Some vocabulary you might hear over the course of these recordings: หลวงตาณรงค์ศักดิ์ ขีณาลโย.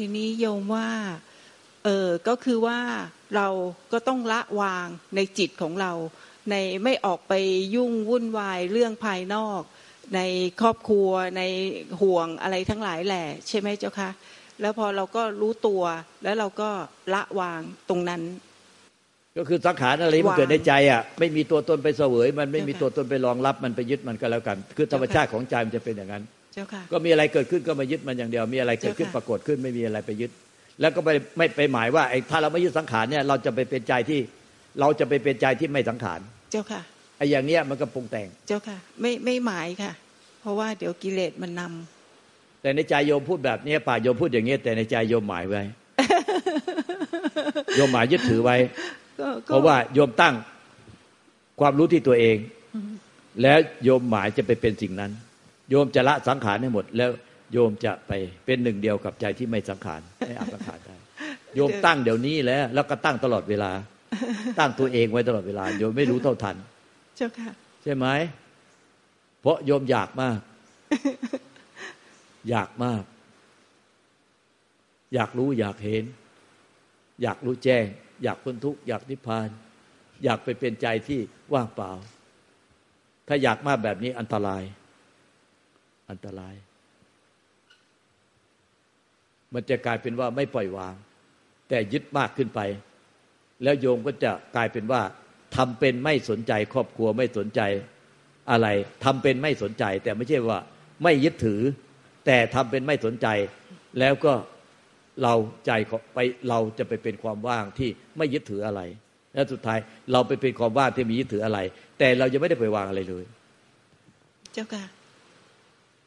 ทีนี้โยมว่าก็คือว่าเราก็ต้องละวางในจิตของเราในไม่ออกไปยุ่งวุ่นวายเรื่องภายนอกในครอบครัวในห่วงอะไรทั้งหลายแหละใช่ไหมเจ้าคะแล้วพอเราก็รู้ตัวแล้วเราก็ละวางตรงนั้นก็คือสังขารอะไรมันเกิดในใจอ่ะไม่มีตัวตนไปเสวยมันไม่มีตัวตนไปรองรับมันไปยึดมันก็แล้วกันคือธรรมชาติของใจมันจะเป็นอย่างนั้นก็มีอะไรเกิดขึ้นก็มายึดมันอย่างเดียวมีอะไรเกิดขึ้นปรากฏขึ้นไม่มีอะไรไปยึดแล้วก็ไม่ไปหมายว่าไอ้ถ้าเราไม่ยึดสังขารเนี่ยเราจะไปเป็นใจที่เราจะไปเป็นใจที่ไม่สังขารเจ้าค่ะไอ้อย่างเนี้ยมันก็ปรุงแต่งเจ้าค่ะไม่หมายค่ะเพราะว่าเดี๋ยวกิเลสมันนำแต่ในใจโยมพูดแบบนี้ป่าโยมพูดอย่างนี้แต่ในใจโยมหมายไว้โยมหมายยึดถือไว้เพราะว่าโยมตั้งความรู้ที่ตัวเองแล้วโยมหมายจะไปเป็นสิ่งนั้นโยมจะละสังขารให้หมดแล้วโยมจะไปเป็นหนึ่งเดียวกับใจที่ไม่สังขารไม่อาสังขารได้โยมตั้งเดี๋ยวนี้แล้วก็ตั้งตลอดเวลาตั้งตัวเองไว้ตลอดเวลาโยมไม่รู้เท่าทันเจ้าค่ะใช่ไหมเพราะโยมอยากมากอยากมากอยากรู้อยากเห็นอยากรู้แจ้งอยากพ้นทุกข์อยากนิพพานอยากไปเป็นใจที่ว่างเปล่าถ้าอยากมากแบบนี้อันตรายอันตรายมันจะกลายเป็นว่าไม่ปล่อยวางแต่ยึดมากขึ้นไปแล้วโยมก็จะกลายเป็นว่าทำเป็นไม่สนใจครอบครัวไม่สนใจอะไรทำเป็นไม่สนใจแต่ไม่ใช่ว่าไม่ยึดถือแต่ทำเป็นไม่สนใจแล้วก็เราใจไปเราจะไปเป็นความว่างที่ไม่ยึดถืออะไรและสุดท้ายเราไปเป็นความว่างที่มียึดถืออะไรแต่เรายังไม่ได้ปล่อยวางอะไรเลยเจ้าค่ะ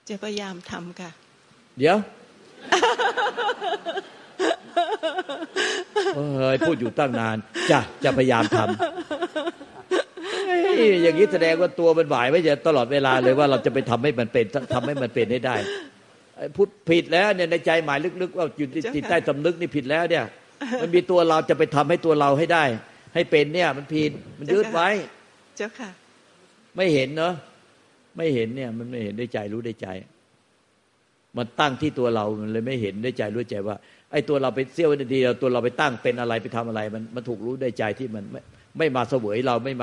จะพยายามทำค่ะเดี๋ยว พูดอยู่ตั้งนานจะพยายามทำอย่างนี้แสดงว่าตัวมันหวายไม่จะตลอดเวลาเลยว่าเราจะไปทำให้มันเป็นทำให้มันเป็นให้ได้พูดผิดแล้วเนี่ยในใจหมายลึกๆว่าอยู่จิตใต้สำนึกนี่ผิดแล้วเนี่ยมันมีตัวเราจะไปทำให้ตัวเราให้ได้ให้เป็นเนี่ยมันผิดมันยึดไว้เจ้าค่ะไม่เห็นเนาะไม่เห็นเนี่ยมันไม่เห็นด้วยใจรู้ด้วยใจมันตั้งที่ตัวเรามันเลยไม่เห็นด้วยใจรู้ใจว่าไอ้ตัวเราไปเสี้ยวนาทีตัวเราไปตั้งเป็นอะไรไปทำอะไรมันถูกรู้ด้วยใจที่มันไม่มาเสวยเราไม่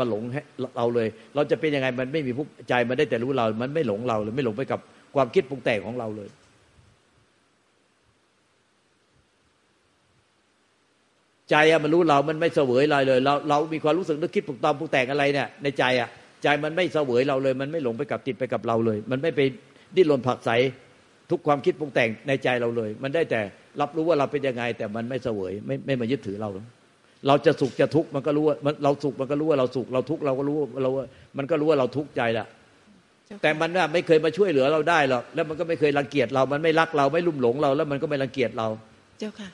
มาหลงให้เราเลยเราจะเป็นยังไงมันไม่มีผู้ใจมันได้แต่รู้เรามันไม่หลงเราเลยไม่หลงไปกับความคิดปรุงแต่งของเราเลยใจมันรู้เรามันไม่เสวยเราเลยเรามีความรู้สึกนึกคิดปรุงแต่งอะไรเนี่ยในใจใจมันไม่เสวยเราเลยมันไม่หลงไปกับติดไปกับเราเลยมันไม่ไปดิ้นรนผลักไสทุกความคิดปรุงแต่งในใจเราเลยมันได้แต่รับรู้ว่าเราเป็นยังไงแต่มันไม่เสวยไม่มายึดถือเราเราจะสุขจะทุกข์มันก็รู้ว่าเราสุขมันก็รู้ว่าเราสุขเราทุกข์เราก็รู้เรามันก็รู้ว่าเราทุกข์ใจละแต่มันไม่เคยมาช่วยเหลือเราได้หรอกแล้วมันก็ไม่เคยรังเกียจเรามันไม่รักเราไม่ลุ่มหลงเราแล้วมันก็ไม่รังเกียจเราเจ้าค่ะ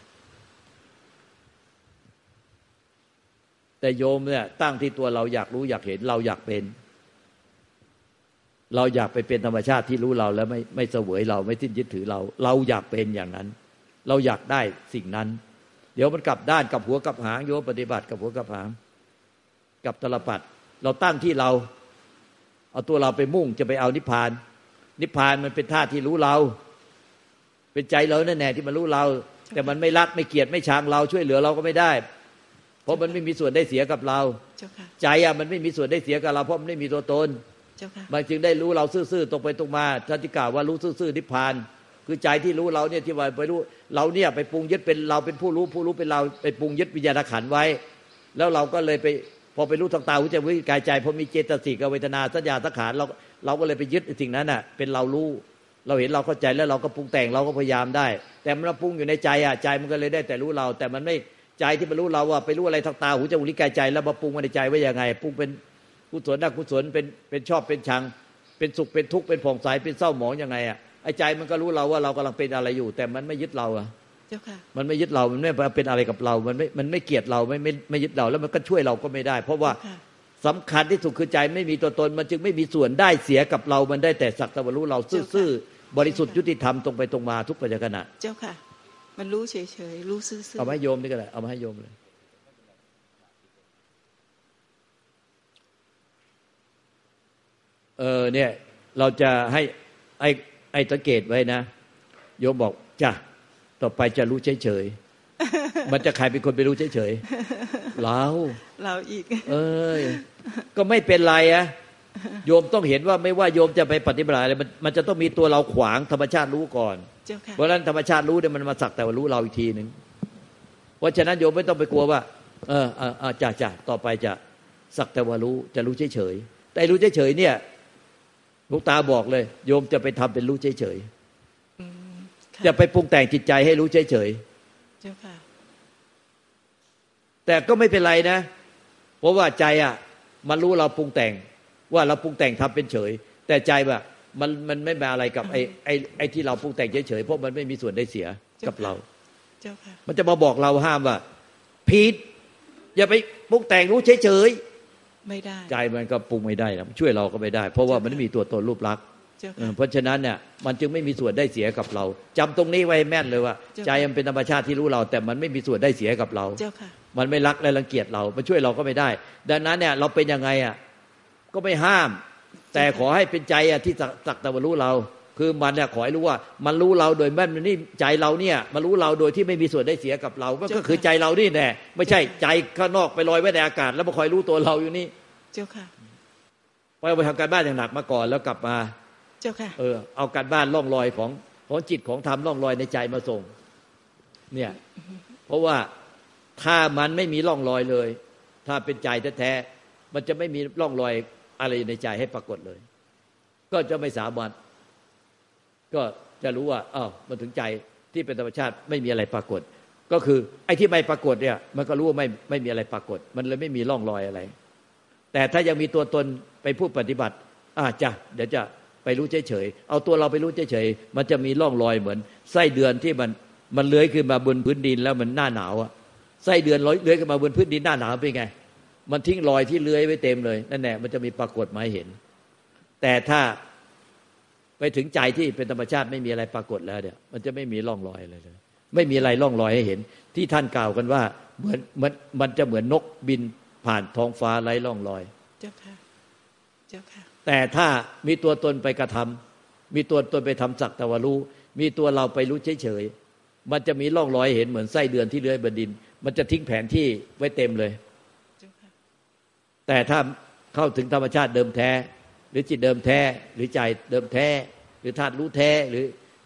แต่โยมเนี่ยตั้งที่ตัวเราอยากรู้อยากเห็นเราอยากเป็นเราอยากไปเป็นธรรมชาติที่รู้เราแล้วไม่เสวยเราไม่ทิ้งยึดถือเราเราอยากเป็นอย่างนั้นเราอยากได้สิ่งนั้นเดี๋ยวมันกลับด้านกับหัวกับหางโยมปฏิบัติกับหัวกับหางกับตลปัดเราตั้งที่เราเอาตัวเราไปมุ่งจะไปเอานิพพานนิพพานมันเป็นธาตุที่รู้เราเป็นใจเราแน่ๆที่มันรู้เราแต่มันไม่รักไม่เกลียดไม่ชังเราช่วยเหลือเราก็ไม่ได้เพราะมันไม่มีส่วนได้เสียกับเราใจมันไม่มีส่วนได้เสียกับเราเพราะมันไม่มีตัวตนมันจึงได้รู้เราซื่อๆตรงไปตรงมาท่านที่กล่าวว่ารู้ซื่อๆนิพพานคือใจที่รู้เราเนี่ยที่ว่าไปรู้เราเนี่ยไปปรุงยึดเป็นเราเป็นผู้รู้ผู้รู้เป็นเราไปปรุงยึดวิญญาณขันธ์ไว้แล้วเราก็เลยไปพอไปรู้ทางตาหูจมูกลิ้นกายใจพอมีเจตสิกเวทนาสัญญาสังขารเราก็เลยไปยึดสิ่งนั้นน่ะเป็นเรารู้เราเห็นเราเข้าใจแล้วเราก็ปรุงแต่งเราก็พยายามได้แต่มันปรุงอยู่ในใจใจมันก็เลยได้แต่รู้เราแต่มันไม่ใจที่มันรู้เราว่าไปรู้อะไรทางตาหูจมูกลิ้นกายใจแล้วมาปรุงในใจว่ายังไงปรุงเป็นกุศลอกุศลเป็นชอบเป็นชังเป็นสุขเป็นทุกข์เป็นผ่องใสเป็นเศร้าหมองยังไงไอ้ใจมันก็รู้เราว่าเรากำลังเป็นอะไรอยู่แต่มันไม่ยึดเราเจ้าค่ะมันไม่ยึดเรามันไม่เป็นอะไรกับเรามันไม่เกลียดเราไม่ยึดเราแล้วมันก็ช่วยเราก็ไม่ได้เพราะว่าสำคัญที่สุดคือใจไม่มีตัวตนมันจึงไม่มีส่วนได้เสียกับเรามันได้แต่สักแต่ว่ารู้เราซื่อๆบริสุทธิ์ยุติธรรมตรงไปตรงมาทุกปัจจุบันเจ้าค่ะมันรู้เฉยๆรู้ซื่อๆเอามาให้โยมนี่ก็ได้เอามาให้โยมเลยเนี่ยเราจะให้สังเกตไว้นะโยมบอกจ้ะ ต่อไปจะรู้เฉยๆมันจะใครเป็นคนไปรู้เฉยๆเราอีกก็ไม่เป็นไรอะโยมต้องเห็นว่าไม่ว่าโยมจะไปปฏิบัติอะไรมันจะต้องมีตัวเราขวางธรรมชาติรู้ก่อนเพราะฉะนั้นธรรมชาติรู้เนี่ยมันมาสักแต่ว่ารู้เราอีกทีนึงเพราะฉะนั้นโยมไม่ต้องไปกลัวว่าจ่าต่อไปจะสักแต่ว่ารู้จะรู้เฉยๆแต่รู้เฉยๆเนี่ยหลวงตาบอกเลยโยมจะไปทำเป็นรู้เฉยๆจะไปปรุงแต่งจิตใจให้รู้เฉยๆแต่ก็ไม่เป็นไรนะเพราะว่าใจอ่ะมันรู้เราปรุงแต่งว่าเราปรุงแต่งทำเป็นเฉยแต่ใจแบบมันไม่มาอะไรกับไอ้ที่เราปรุงแต่งเฉยๆเพราะมันไม่มีส่วนได้เสียกับเรามันจะมาบอกเราห้ามว่าผิดอย่าไปปรุงแต่งรู้เฉยๆไม่ได้ใจมันก็ปรุงไม่ได้นะช่วยเราก็ไม่ได้เพราะว่ามันไม่มีตัวตนรูปลักษณ์เพราะฉะนั้นเนี่ยมันจึงไม่มีส่วนได้เสียกับเราจำตรงนี้ไว้แม่นเลยว่าใจมันเป็นธรรมชาติที่รู้เราแต่มันไม่มีส่วนได้เสียกับเรามันไม่รักและรังเกียจเรามันช่วยเราก็ไม่ได้ดังนั้นเนี่ยเราเป็นยังไงอ่ะก็ไม่ห้ามแต่ขอให้เป็นใจที่สักแต่ว่ารู้เราคือมันเนี่ยขอให้รู้ว่ามันรู้เราโดยแม่นี่ใจเราเนี่ยมันรู้เราโดยที่ไม่มีส่วนได้เสียกับเราก็คือใจเรานี่แน่ไม่ใช่ใจข้างนอกไปลอยไว้ในอากาศแล้วมาคอยรู้ตัวเราอยู่นี่เจ้าค่ะไปทำการบ้านอย่างหนักมาก่อนแล้วกลับมาเจ้าค่ะเอาการบ้านล่องลอยของจิตของธรรมล่องลอยในใจมาส่งเนี่ยเพราะว่าถ้ามันไม่มีล่องลอยเลยถ้าเป็นใจแท้ๆมันจะไม่มีล่องลอยอะไรในใจให้ปรากฏเลยก็จะไม่สามารถก็จะรู้ว่ามันถึงใจที่เป็นธรรมชาติไม่มีอะไรปรากฏก็คือไอ้ที่ไม่ปรากฏเนี่ยมันก็รู้ว่าไม่มีอะไรปรากฏมันเลยไม่มีร่องรอยอะไรแต่ถ้ายังมีตัวตนไปพูดปฏิบัติเดี๋ยวจะไปรู้เฉยๆเอาตัวเราไปรู้เฉยๆมันจะมีร่องรอยเหมือนไส้เดือนที่มันเลื้อยขึ้นมาบนพื้นดินแล้วมันหน้าหนาวอะไส้เดือนเลื้อยขึ้นมาบนพื้นดินหน้าหนาวเป็นไงมันทิ้งรอยที่เลื้อยไว้เต็มเลยนั่นแหละมันจะมีปรากฏมาเห็นแต่ถ้าไปถึงใจที่เป็นธรรมชาติไม่มีอะไรปรากฏแล้วเนี่ยมันจะไม่มีร่องรอยอะไรเลยไม่มีอะไรร่องรอยให้เห็นที่ท่านกล่าวกันว่าเหมือนมันจะเหมือนนกบินผ่านท้องฟ้าไร้ร่องรอยเจ้าค่ะเจ้าค่ะแต่ถ้ามีตัวตนไปกระทำมีตัวตนไปทำสักแต่ว่ารู้มีตัวเราไปรู้เฉยๆมันจะมีร่องรอยเห็นเหมือนไส้เดือนที่เลื้อยบนดินมันจะทิ้งแผนที่ไว้เต็มเลยแต่ถ้าเข้าถึงธรรมชาติเดิมแท้หรือจิตเดิมแท้หรือใจเดิมแท้หรือธาตุรู้แท้ห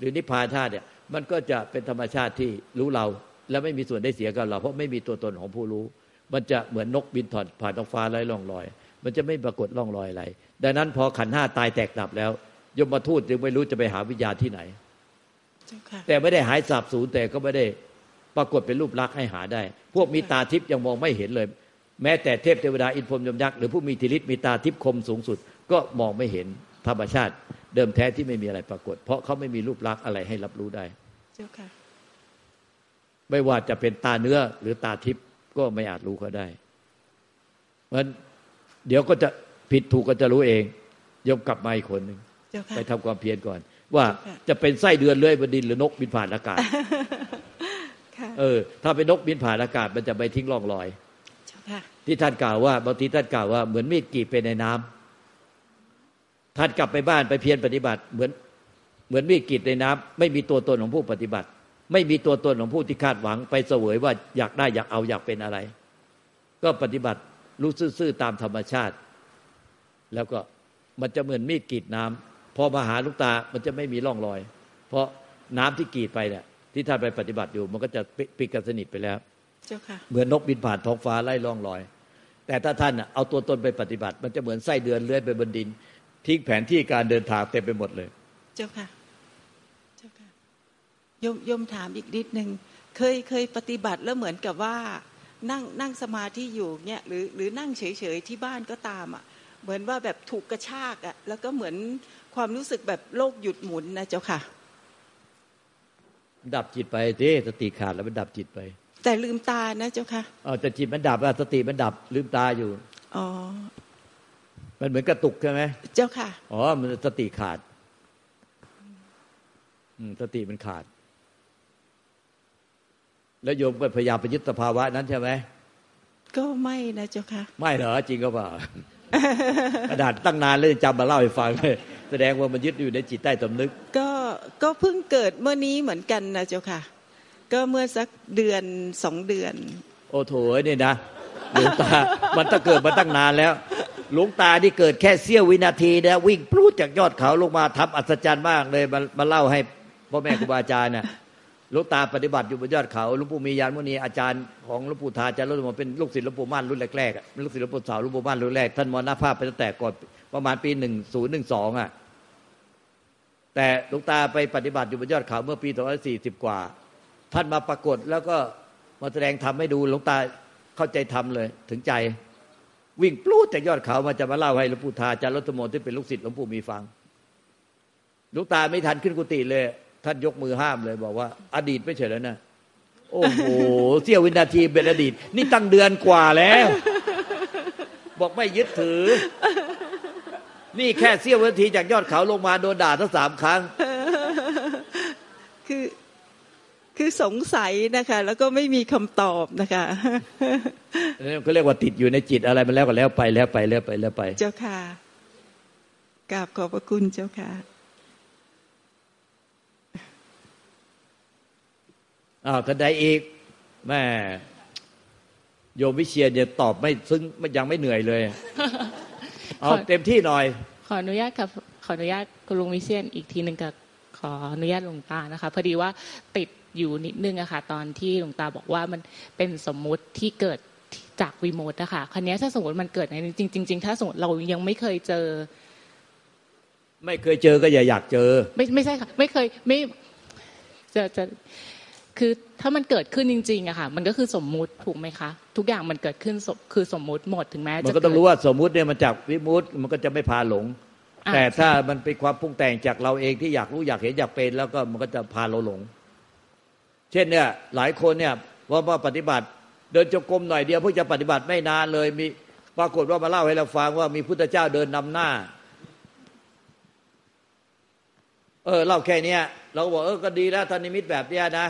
รือนิพพานธาตุเนี่ยมันก็จะเป็นธรรมชาติที่รู้เราและไม่มีส่วนได้เสียกับเราเพราะไม่มีตัวตนของผู้รู้มันจะเหมือนนกบินผ่านท้องฟ้าไร้ร่องรอยมันจะไม่ปรากฏร่องรอยอะไรดังนั้นพอขันธ์ห้าตายแตกดับแล้วยมทูตจึงไม่รู้จะไปหาวิญญาณที่ไหนแต่ไม่ได้หายสาบสูญแต่ก็ไม่ได้ปรากฏเป็นรูปลักษณ์ให้หาได้พวกมีตาทิพย์ยังมองไม่เห็นเลยแม้แต่เทพเทวดาอินพรหมยมยักษ์หรือผู้มีฤทธิ์มีตาทิพย์คมสูงสุดก็มองไม่เห็นธรรมชาติเดิมแท้ที่ไม่มีอะไรปรากฏเพราะเขาไม่มีรูปลักษณ์อะไรให้รับรู้ได้เจ้าค่ะไม่ว่าจะเป็นตาเนื้อหรือตาทิพย์ก็ไม่อาจรู้เขาได้เพราะเดี๋ยวก็จะผิดถูกก็จะรู้เองยกกลับมาอีกคนนึงไปทำความเพียรก่อนว่าจะเป็นไส้เดือนเลื้อยบนดินหรือนกบินผ่านอากาศถ้าเป็นนกบินผ่านอากาศมันจะไปทิ้งร่องรอยที่ท่านกล่าวว่าบางทีท่านกล่าวว่าเหมือนมีดกรีดไปในน้ำท่านกลับไปบ้านไปเพียรปฏิบัติเหมือนมีดกรีดในน้ำไม่มีตัวตนของผู้ปฏิบัติไม่มีตัวตนของผู้ที่คาดหวังไปเสวยว่าอยากได้อยากเอาอยากเป็นอะไรก็ปฏิบัติรู้ซื่อๆตามธรรมชาติแล้วก็มันจะเหมือนมีดกรีดน้ำพอมาหาลูกตามันจะไม่มีร่องรอยเพราะน้ำที่กรีดไปเนี่ยที่ท่านไปปฏิบัติอยู่มันก็จะปิดกันสนิทไปแล้วเหมือนนกบินผ่านท้องฟ้าไล่ล่องลอยแต่ถ้าท่านเอาตัวตนไปปฏิบัติมันจะเหมือนไส้เดือนเลื้อยไปบนดินทิ้งแผนที่การเดินทางเต็มไปหมดเลยเจ้าค่ะเจ้าค่ะโยมถามอีกนิดนึงเคยปฏิบัติแล้วเหมือนกับว่านั่งสมาธิอยู่เนี่ยหรือนั่งเฉยๆที่บ้านก็ตามอ่ะเหมือนว่าแบบถูกกระชากอ่ะแล้วก็เหมือนความรู้สึกแบบโลกหยุดหมุนนะเจ้าค่ะดับจิตไปสิสติขาดแล้วมันดับจิตไปแต่ลืมตานะเจ้าค่ะแต่จิตมันดับสติมันดับลืมตาอยู่อ๋อมันเหมือนกระตุกใช่ไหมเจ้าค่ะอ๋อมันสติขาดสติมันขาดแล้วโยมก็พยายามไปยึดสภาวะนั้นใช่ไหมก็ไม่นะเจ้าค่ะไม่เหรอจริงก็เปล่า กระดาษตั้งนานแล้วจำมาเล่าให้ฟังเลยแสดงว่ามันยึดอยู่ในจิตใต้สำนึกก็เพิ่งเกิดเมื่อนี้เหมือนกันนะเจ้าค่ะ ก็เมื่อสักเดือน2เดือนโอ้โถนี่นะหลวงตามันตั้งเกิดมาตั้งนานแล้วหลวงตาที่เกิดแค่เสี้ยววินาทีนะวิ่งพลูดจากยอดเขาลงมาทำอัศจรรย์มากเลยมาเล่าให้พ่อแม่ครูบาอาจารย์นะหลวงตาปฏิบัติอยู่บนยอดเขาหลวงปู่มียานมุนีอาจารย์ของหลวงปู่ทาอาจารย์รุ่นผมเป็นลูกศิษย์หลวงปู่ม่านรุ่นแรกๆลูกศิษย์หลวงปู่สาวหลวงปู่ม่านรุ่นแรกท่านมรณภาพไปตั้งแต่ก่อนประมาณปี1012อ่ะแต่หลวงตาไปปฏิบัติอยู่บนยอดเขาเมื่อปี240กว่าท่านมาปรากฏแล้วก็มาแสดงธรรมให้ดูหลวงตาเข้าใจธรรมเลยถึงใจวิ่งปลูดจากยอดเขามาจะมาเล่าให้หลวงปู่ทาอาจารย์รัตมนที่เป็นลูกศิษย์หลวงปู่มีฟังหลวงตาไม่ทันขึ้นกุฏิเลยท่านยกมือห้ามเลยบอกว่าอดีตไม่เฉยแล้วนะโอ้โหเสี้ยววินาทีเป็นอดีตนี่ตั้งเดือนกว่าแล้วบอกไม่ยึดถือนี่แค่เสี้ยววินาทีจากยอดเขาลงมาโดนด่าทั้ง3ครั้งคือสงสัยนะคะแล้วก็ไม่มีคำตอบนะคะนี่ก็เรียกว่าติดอยู่ในจิตอะไรมันแล้วก็แล้วไปแล้วไปแล้วไปแล้วไปเจ้าค่ะกราบขอบพระคุณเจ้าค่ะก็ได้อีกแม่โยมวิเชียรเนี่ยตอบไม่ซึ้งยังไม่เหนื่อยเลยเอาเต็มที่หน่อยขออนุญาตค่ะขออนุญาตคุณลุงวิเชียรอีกทีนึงกับขออนุญาตหลวงตานะคะพอดีว่าติดอยู่นิดนึงอะค่ะตอนที่หลวงตาบอกว่ามันเป็นสมมุติที่เกิดจากวิโมทนะคะคราวนี้ถ้าสมมติมันเกิดในจริงถ้าสมมติเรายังไม่เคยเจอก็อย่าอยากเจอไม่ใช่ค่ะไม่เคยไม่จะคือถ้ามันเกิดขึ้นจริงๆอะค่ะมันก็คือสมมุติถูกไหมคะทุกอย่างมันเกิดขึ้นคือสมมุติหมดถึงแม้มันก็ต้องรู้ว่าสมมุติเนี่ยมันจากวิมุตติมันก็จะไม่พาหลงแต่ถ้ามันเป็นความปรุงแต่งจากเราเองที่อยากรู้อยากเห็นอยากเป็นแล้วก็มันก็จะพาเราหลงเช่นเนี่ยหลายคนเนี่ยว่าปฏิบัติเดินจงกรมหน่อยเดียวเพื่อจะปฏิบัติไม่นานเลยมีปรากฏว่ามาเล่าให้เราฟังว่ามีพุทธเจ้าเดินนำหน้าเล่าแค่นี้เราก็บอกก็ดีแล้วท่านนิมิตแบบนี้นะ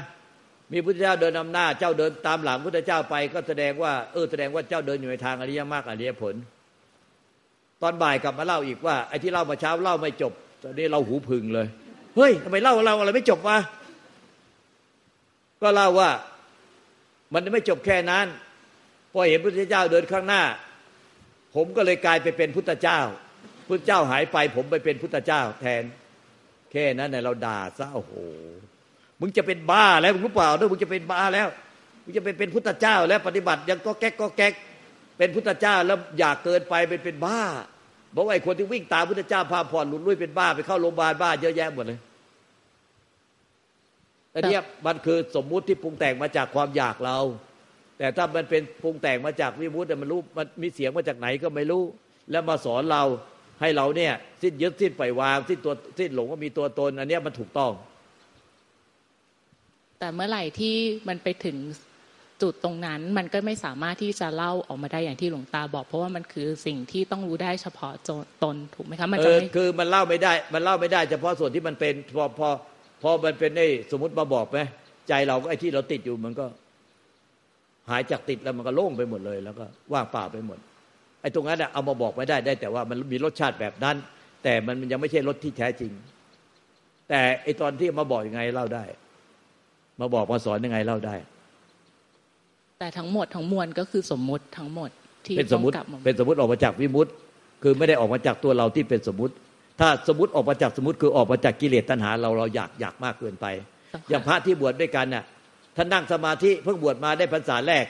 มีพุทธเจ้าเดินนำหน้าเจ้าเดินตามหลังพุทธเจ้าไปก็แสดงว่าแสดงว่าเจ้าเดินอยู่ในทางอริยมรรคอริยผลตอนบ่ายกลับมาเล่าอีกว่าไอ้ที่เล่ามาเช้าเล่าไม่จบตอนนี้เราหูพึงเลยเฮ้ยทำไมเล่าเราอะไรไม่จบวะก็เล่าว่ามันไม่จบแค่นั้นพอเห็นพุทธเจ้าเดินข้างหน้าผมก็เลยกลายไปเป็นพุทธเจ้าพุทธเจ้าหายไปผมไปเป็นพุทธเจ้าแทนแค่นั้นเนี่ยเราด่าซะโอ้โหมึงจะเป็นบ้าแล้วมึงรู้เปล่าด้วยมึงจะเป็นบ้าแล้วมึงจะเป็นพุทธเจ้าแล้วปฏิบัติยังก็แก๊กเป็นพุทธเจ้าแล้วอยากเกินไปเป็นบ้าเพราะไอ้คนที่วิ่งตามพุทธเจ้าพาผ่อนหลุดลุ่ยเป็นบ้าไปเข้าโรงพยาบาลบ้าเยอะแยะหมดเลยอันนี้มันคือสมมุติที่ปรุงแต่งมาจากความอยากเราแต่ถ้ามันเป็นปรุงแต่งมาจากวิมุตติมันรู้มันมีเสียงมาจากไหนก็ไม่รู้แล้วมาสอนเราให้เราเนี่ยสิ้นยึดสิ้นปล่อยวางสิ้นตัวสิ้นหลงว่ามีตัวตนอันนี้มันถูกต้องแต่เมื่อไหร่ที่มันไปถึงจุดตรงนั้นมันก็ไม่สามารถที่จะเล่าออกมาได้อย่างที่หลวงตาบอกเพราะว่ามันคือสิ่งที่ต้องรู้ได้เฉพาะตนถูกไหมคะมันจะไม่คือมันเล่าไม่ได้เฉพาะส่วนที่มันเป็นพอมันเป็นไอ้สมมติมาบอกไหมใจเราก็ไอ้ที่เราติดอยู่มันก็หายจากติดแล้วมันก็โล่งไปหมดเลยแล้วก็ว่างเปล่าไปหมดไอ้ตรงนั้นเอามาบอกไม่ได้แต่ว่ามันมีรสชาติแบบนั้นแต่มันยังไม่ใช่รสที่แท้จริงแต่ไอ้ตอนที่มาบอกยังไงเล่าได้มาบอกมาสอนยังไงเล่าได้แต่ทั้งหมดทั้งมวลก็คือสมมติทั้งหมดที่เป็นสมมติออกมาจากวิมุตติคือไม่ได้ออกมาจากตัวเราที่เป็นสมมติถ้าสมมติออกมาจากสมมติคือออกมาจากกิเลสตัณหาเราอยากมากเกินไปอย่างพระที่บวชด้วยกันน่ะท่านนั่งสมาธิเพิ่งบวชมาได้พรรษาแรก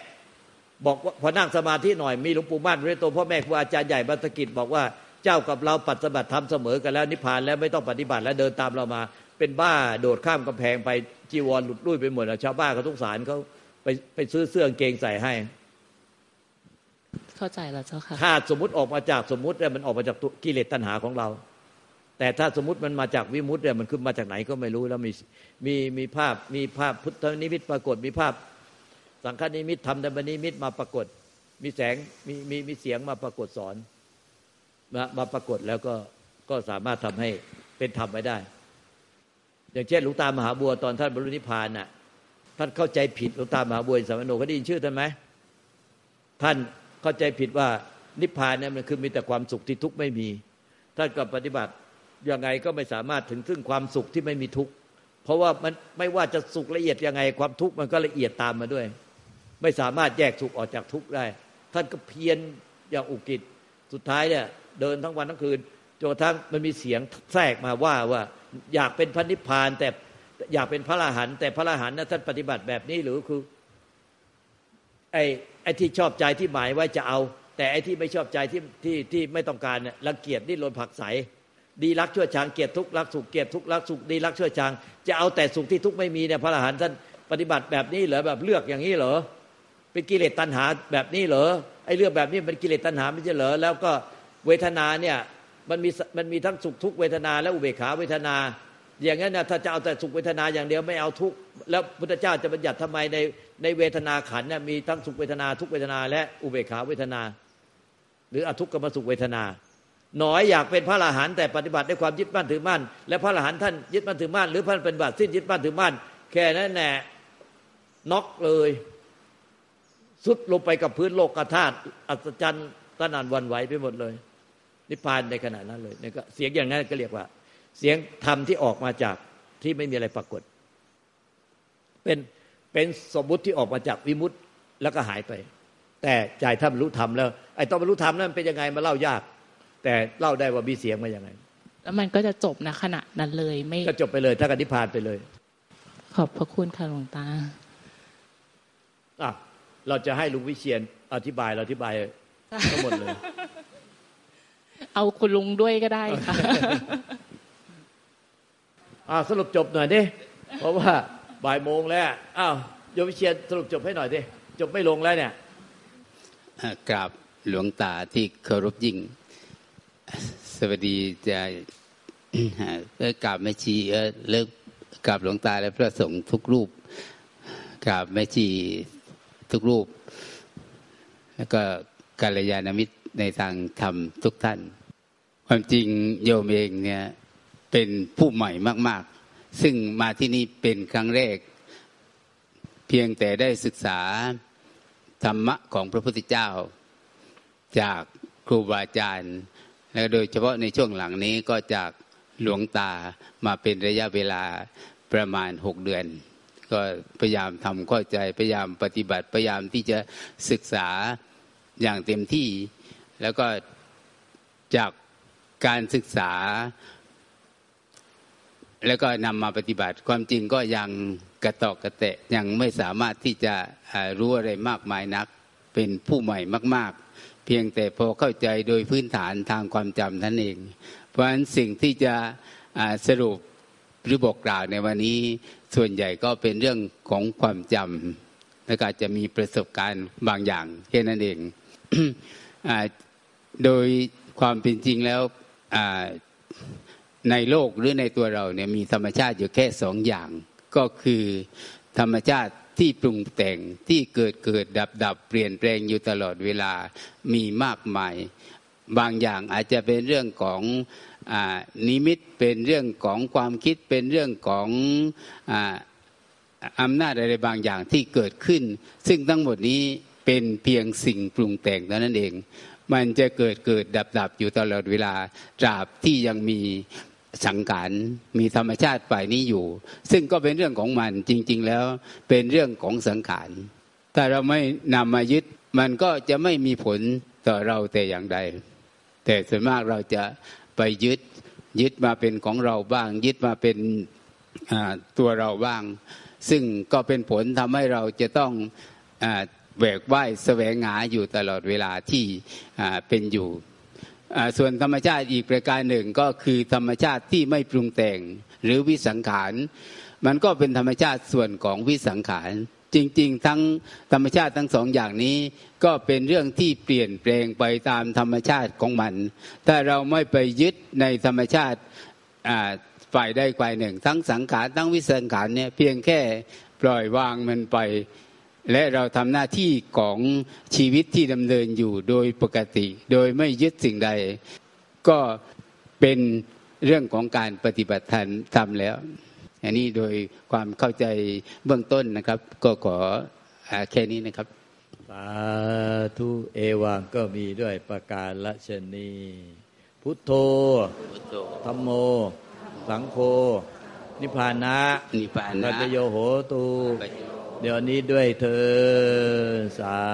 บอกว่าพอนั่งสมาธิหน่อยมีหลวงปู่มั่นเรโตพ่อแม่ครูอาจารย์ใหญ่บัณฑกิจบอกว่าเจ้ากับเราปฏิบัติธรรมเสมอกันแล้วนิพพานแล้วไม่ต้องปฏิบัติแล้วเดินตามเรามาเป็นบ้าโดดข้ามกำแพงไปจีวรหลุดลุ่ยไปหมดแล้วชาวบ้านเขาสงสารเขาไปซื้อเสื้อกางเกงใส่ให้เข้าใจแล้วเจ้าค่ะถ้าสมมติออกมาจากสมมติเนี่ยมันออกมาจากกิเลสตัณหาของเราแต่ถ้าสมมติมันมาจากวิมุตติเนี่ยมันขึ้นมาจากไหนก็ไม่รู้แล้วมีภาพพุทธนิมิตปรากฏมีภาพสังฆนิมิตธรรมนิมิตมาปรากฏมีแสงมีเสียงมาปรากฏสอนมาปรากฏแล้วก็สามารถทำให้เป็นธรรมไปได้อย่างเช่นหลวงตามหาบัวตอนท่านบรรลุนิพพานน่ะท่านเข้าใจผิดหลวงตามหาบัวสามโนเขาได้ยินชื่อท่านไหมท่านเข้าใจผิดว่านิพพานเนี่ยมันคือมีแต่ความสุขที่ทุกข์ไม่มีท่านก็ปฏิบัติยังไงก็ไม่สามารถถึงซึ่งความสุขที่ไม่มีทุกข์ เพราะว่ามันไม่ว่าจะสุขละเอียดยังไงความทุกข์มันก็ละเอียดตามมาด้วยไม่สามารถแยกสุขออกจากทุกข์ได้ท่านก็เพียรอย่างอุกฤษสุดท้ายเนี่ยเดินทั้งวันทั้งคืนจนกระทั่งมันมีเสียงแทรกมาว่าอยากเป็นพระนิพพานแต่อยากเป็นพระอรหันต์แต่พระอรหันต์นะท่านปฏิบัติแบบนี้หรือคือไอ้ที่ชอบใจที่หมายไว้จะเอาแต่ไอ้ที่ไม่ชอบใจที่ไม่ต้องการเนี่ยรังเกียจดิ้นรนผลักไสดีรักชั่วชังเกียรติทุกข์รักสุขเกียรติทุกข์รักสุขดีรักชั่วชังจะเอาแต่สุขที่ทุกข์ไม่มีเนี่ยพระอรหันต์ท่านปฏิบัติแบบนี้เหรอแบบเลือกอย่างนี้เหรอเป็นกิเลสตัณหาแบบนี้เหรอไอ้เรื่องแบบนี้เป็นกิเลสตัณหาไม่ใช่เหรอแล้วก็เวทนาเนี่ยมันมีทั้งสุขทุกเวทนาและอุเบกขาเวทนาอย่างนั้นน่ะถ้าจะเอาแต่สุขเวทนาอย่างเดียวไม่เอาทุกข์แล้วพุทธเจ้าจะบัญญัติทำไมในเวทนาขันธ์น่ะมีทั้งสุขเวทนาทุกเวทนาและอุเบกขาเวทนาหรืออทุกขมสุขเวทนาหนออยากเป็นพระอรหันต์แต่ปฏิบัติด้วยความยึดมั่นถือมั่นและพระอรหันต์ท่านยึดมั่นถือมั่นหรือท่านปฏิบัติสิ้นยึดมั่นถือมั่นแค่นั้นแหละน็อกเลยสุดลงไปกับพื้นโลกธาตุอัศจรรย์สนั่นหวั่นไหวไปหมดเลยนิพพานในขณะนั้นเลยนี่ก็เสียงอย่างนั้นก็เรียกว่าเสียงธรรมที่ออกมาจากที่ไม่มีอะไรปรากฏเป็นสมมุติที่ออกมาจากวิมุตติแล้วก็หายไปแต่ใจถ้าบรรลุธรรมแล้วไอ้ตอนบรรลุธรรมนั้นเป็นยังไงมาเล่ายากแต่เล่าได้ว่ามีเสียงมาอย่างไรแล้วมันก็จะจบณขณะนั้นเลยไม่ก็จบไปเลยถ้านิพพานไปเลยขอบพระคุณค่ะหลวงตาอ่ะเราจะให้ลุงวิเชียรอธิบายทั้งหมดเลยเอาคุณลุงด้วยก็ได้ค่ะสรุปจบหน่อยดิเพราะว่าบ่ายโมงแล้วโยมวิเชียรสรุปจบให้หน่อยดิจบไม่ลงแล้วเนี่ยกราบหลวงตาที่เคารพยิ่งสวัสดีจะกราบแม่ชีเลิกกราบหลวงตาและพระสงฆ์ทุกรูปกราบแม่ชีทุกรูปแล้วก็กัลยาณมิตรในทางธรรมทุกท่านความจริงโยมเองเนี่ยเป็นผู้ใหม่มากๆซึ่งมาที่นี่เป็นครั้งแรกเพียงแต่ได้ศึกษาธรรมะของพระพุทธเจ้าจากครูบาอาจารย์และโดยเฉพาะในช่วงหลังนี้ก็จากหลวงตามาเป็นระยะเวลาประมาณ6 เดือนก็พยายามทำเข้าใจพยายามปฏิบัติพยายามที่จะศึกษาอย่างเต็มที่แล้วก็จากการศึกษาแล้วก็นำมาปฏิบัติความจริงก็ยังกระตอกกระแตะยังไม่สามารถที่จะรู้อะไรมากมายนักเป็นผู้ใหม่มากๆเพียงแต่พอเข้าใจโดยพื้นฐานทางความจำนั่นเองเพราะฉะนั้นสิ่งที่จะสรุปหรือบอกกล่าวในวันนี้ส่วนใหญ่ก็เป็นเรื่องของความจำและก็จะมีประสบการณ์บางอย่างแค่นั้นเอง โดยความเป็นจริงแล้วในโลกหรือในตัวเราเนี่ยมีธรรมชาติอยู่แค่2 อย่างก็คือธรรมชาติที่ปรุงแต่งที่เกิดดับเปลี่ยนแปลงอยู่ตลอดเวลามีมากมายบางอย่างอาจจะเป็นเรื่องของนิมิตเป็นเรื่องของความคิดเป็นเรื่องของอำนาจอะไรบางอย่างที่เกิดขึ้นซึ่งทั้งหมดนี้เป็นเพียงสิ่งปรุงแต่งเท่านั้นเองมันจะเกิดดับอยู่ตลอดเวลาตราบที่ยังมีสังขารมีธรรมชาติฝ่ายนี้อยู่ซึ่งก็เป็นเรื่องของมันจริงๆแล้วเป็นเรื่องของสังขารถ้าเราไม่นำมายึดมันก็จะไม่มีผลต่อเราแต่อย่างใดแต่ส่วนมากเราจะไปยึดมาเป็นของเราบ้างยึดมาเป็นตัวเราบ้างซึ่งก็เป็นผลทำให้เราจะต้องแหวกว่ายแสวงหาอยู่ตลอดเวลาที่เป็นอยู่ส่วนธรรมชาติอีกประการหนึ่งก็คือธรรมชาติที่ไม่ปรุงแต่งหรือวิสังขารมันก็เป็นธรรมชาติส่วนของวิสังขารจริงๆทั้งธรรมชาติทั้ง2 อย่างนี้ก็เป็นเรื่องที่เปลี่ยนแปลงไปตามธรรมชาติของมันถ้าเราไม่ไปยึดในธรรมชาติฝ่ายใดฝ่ายหนึ่งทั้งสังขารทั้งวิสังขารเนี่ยเพียงแค่ปล่อยวางมันไปและเราทำหน้าที่ของชีวิตที่ดำเนินอยู่โดยปกติโดยไม่ยึดสิ่งใดก็เป็นเรื่องของการปฏิบัติธรรมแล้วอันนี้โดยความเข้าใจเบื้องต้นนะครับก็ขอแค่นี้นะครับสาธุเอวังก็มีด้วยประการละชนีพุทโธธัมโมสังโฆ นิพพานะนิพพานะปัจโยโหตุเดี๋ยวนี้ด้วยเธอสา